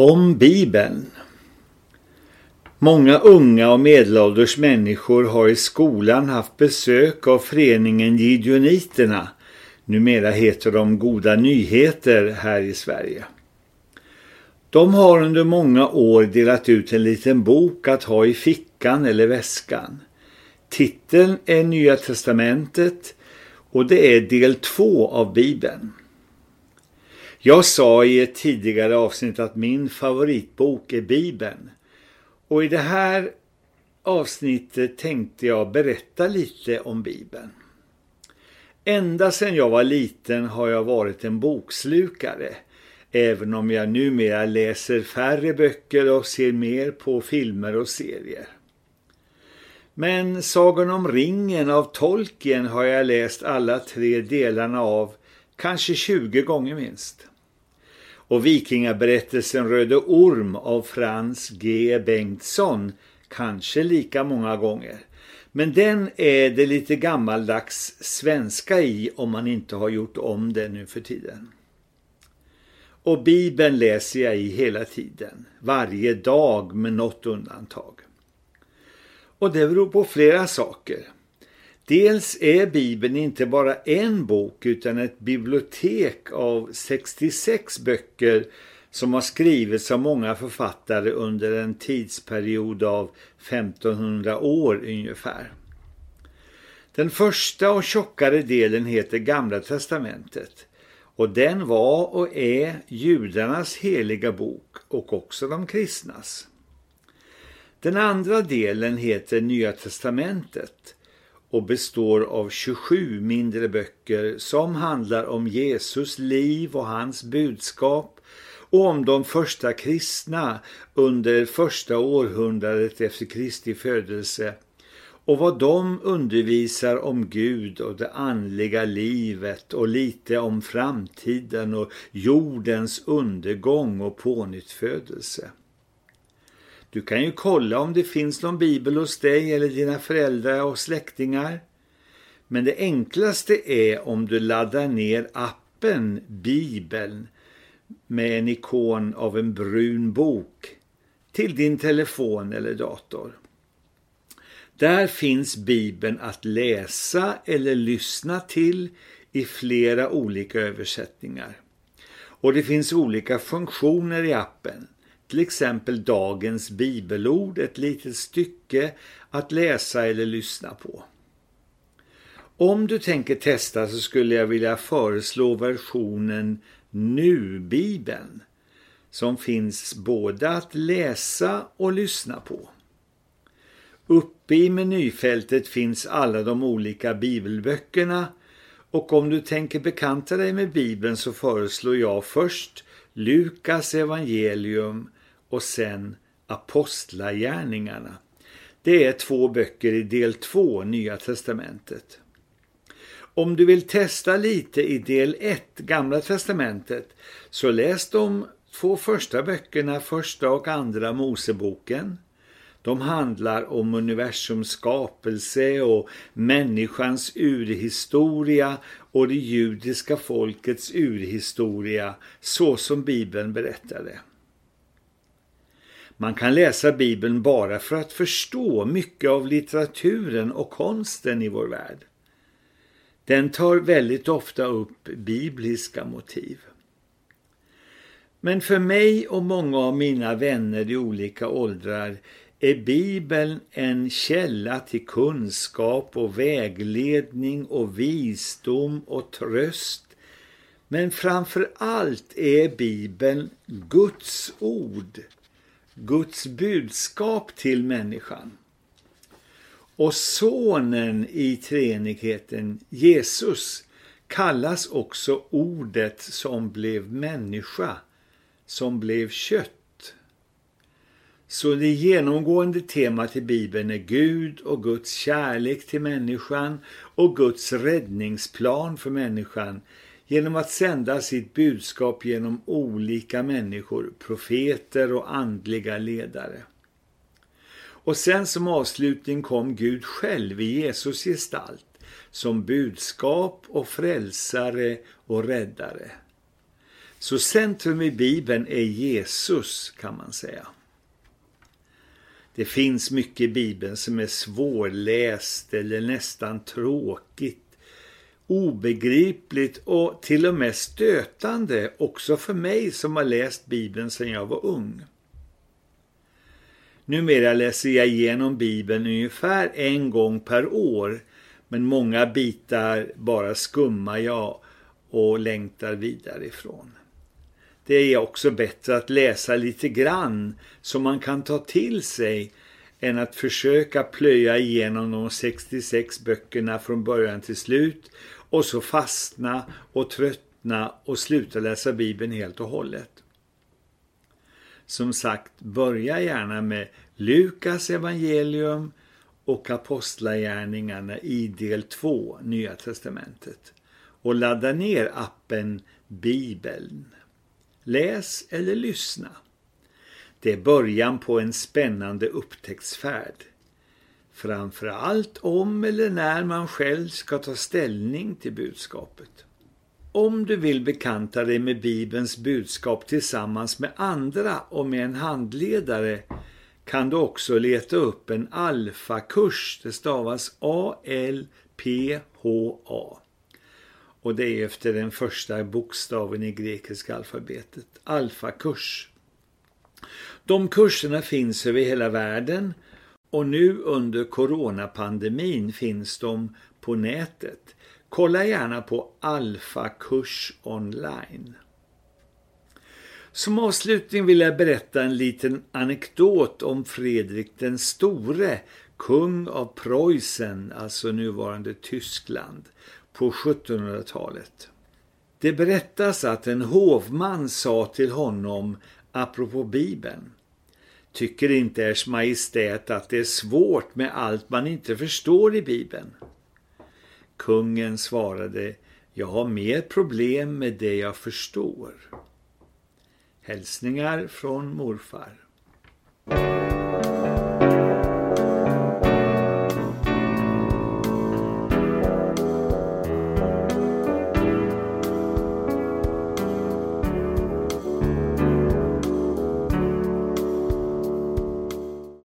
Om Bibeln. Många unga och medelålders människor har i skolan haft besök av föreningen Gideoniterna. Numera heter de Goda Nyheter här i Sverige. De har under många år delat ut en liten bok att ha i fickan eller väskan. Titeln är Nya testamentet och det är del 2 av Bibeln. Jag sa i ett tidigare avsnitt att min favoritbok är Bibeln. Och i det här avsnittet tänkte jag berätta lite om Bibeln. Ända sedan jag var liten har jag varit en bokslukare. Även om jag numera läser färre böcker och ser mer på filmer och serier. Men Sagan om ringen av Tolkien har jag läst alla 3 delarna av, kanske 20 gånger minst. Och vikingaberättelsen Röde orm av Frans G. Bengtsson kanske lika många gånger. Men den är det lite gammaldags svenska i om man inte har gjort om det nu för tiden. Och Bibeln läser jag i hela tiden, varje dag med något undantag. Och det beror på flera saker. Dels är Bibeln inte bara en bok utan ett bibliotek av 66 böcker som har skrivits av många författare under en tidsperiod av 1500 år ungefär. Den första och tjockare delen heter Gamla testamentet och den var och är judarnas heliga bok och också de kristnas. Den andra delen heter Nya testamentet och består av 27 mindre böcker som handlar om Jesus liv och hans budskap och om de första kristna under första århundradet efter Kristi födelse och vad de undervisar om Gud och det andliga livet och lite om framtiden och jordens undergång och pånyttfödelse. Du kan ju kolla om det finns någon bibel hos dig eller dina föräldrar och släktingar. Men det enklaste är om du laddar ner appen Bibeln med en ikon av en brun bok till din telefon eller dator. Där finns Bibeln att läsa eller lyssna till i flera olika översättningar. Och det finns olika funktioner i appen. Till exempel dagens bibelord, ett litet stycke att läsa eller lyssna på. Om du tänker testa så skulle jag vilja föreslå versionen Nubibeln som finns både att läsa och lyssna på. Uppe i menyfältet finns alla de olika bibelböckerna och om du tänker bekanta dig med Bibeln så föreslår jag först Lukas evangelium och sen Apostlagärningarna. Det är 2 böcker i del 2 Nya testamentet. Om du vill testa lite i del 1 Gamla testamentet så läs de 2 första böckerna, första och andra Moseboken. De handlar om universums skapelse och människans urhistoria och det judiska folkets urhistoria så som Bibeln berättade. Man kan läsa Bibeln bara för att förstå mycket av litteraturen och konsten i vår värld. Den tar väldigt ofta upp bibliska motiv. Men för mig och många av mina vänner i olika åldrar är Bibeln en källa till kunskap och vägledning och visdom och tröst. Men framför allt är Bibeln Guds ord, Guds budskap till människan. Och sonen i treenigheten, Jesus, kallas också ordet som blev människa, som blev kött. Så det genomgående temat i Bibeln är Gud och Guds kärlek till människan och Guds räddningsplan för människan genom att sända sitt budskap genom olika människor, profeter och andliga ledare. Och sen som avslutning kom Gud själv i Jesus gestalt som budskap och frälsare och räddare. Så centrum i Bibeln är Jesus, kan man säga. Det finns mycket i Bibeln som är svårläst eller nästan tråkigt, obegripligt och till och med stötande också för mig som har läst Bibeln sedan jag var ung. Numera läser jag igenom Bibeln ungefär en gång per år, men många bitar bara skummar jag och längtar vidare ifrån. Det är också bättre att läsa lite grann som man kan ta till sig än att försöka plöja igenom de 66 böckerna från början till slut och så fastna och tröttna och sluta läsa Bibeln helt och hållet. Som sagt, börja gärna med Lukas evangelium och Apostlagärningarna i del 2, Nya testamentet. Och ladda ner appen Bibeln. Läs eller lyssna. Det är början på en spännande upptäcktsfärd. Framförallt om eller när man själv ska ta ställning till budskapet. Om du vill bekanta dig med Bibelns budskap tillsammans med andra och med en handledare kan du också leta upp en alphakurs, det stavas A-L-P-H-A. Och det är efter den första bokstaven i grekiska alfabetet, alphakurs. De kurserna finns över hela världen och nu under coronapandemin finns de på nätet. Kolla gärna på Alphakurs online. Som avslutning vill jag berätta en liten anekdot om Fredrik den Store, kung av Preussen, alltså nuvarande Tyskland, på 1700-talet. Det berättas att en hovman sa till honom apropå Bibeln: "Tycker inte ers majestät att det är svårt med allt man inte förstår i Bibeln?" Kungen svarade: "Jag har mer problem med det jag förstår." Hälsningar från morfar.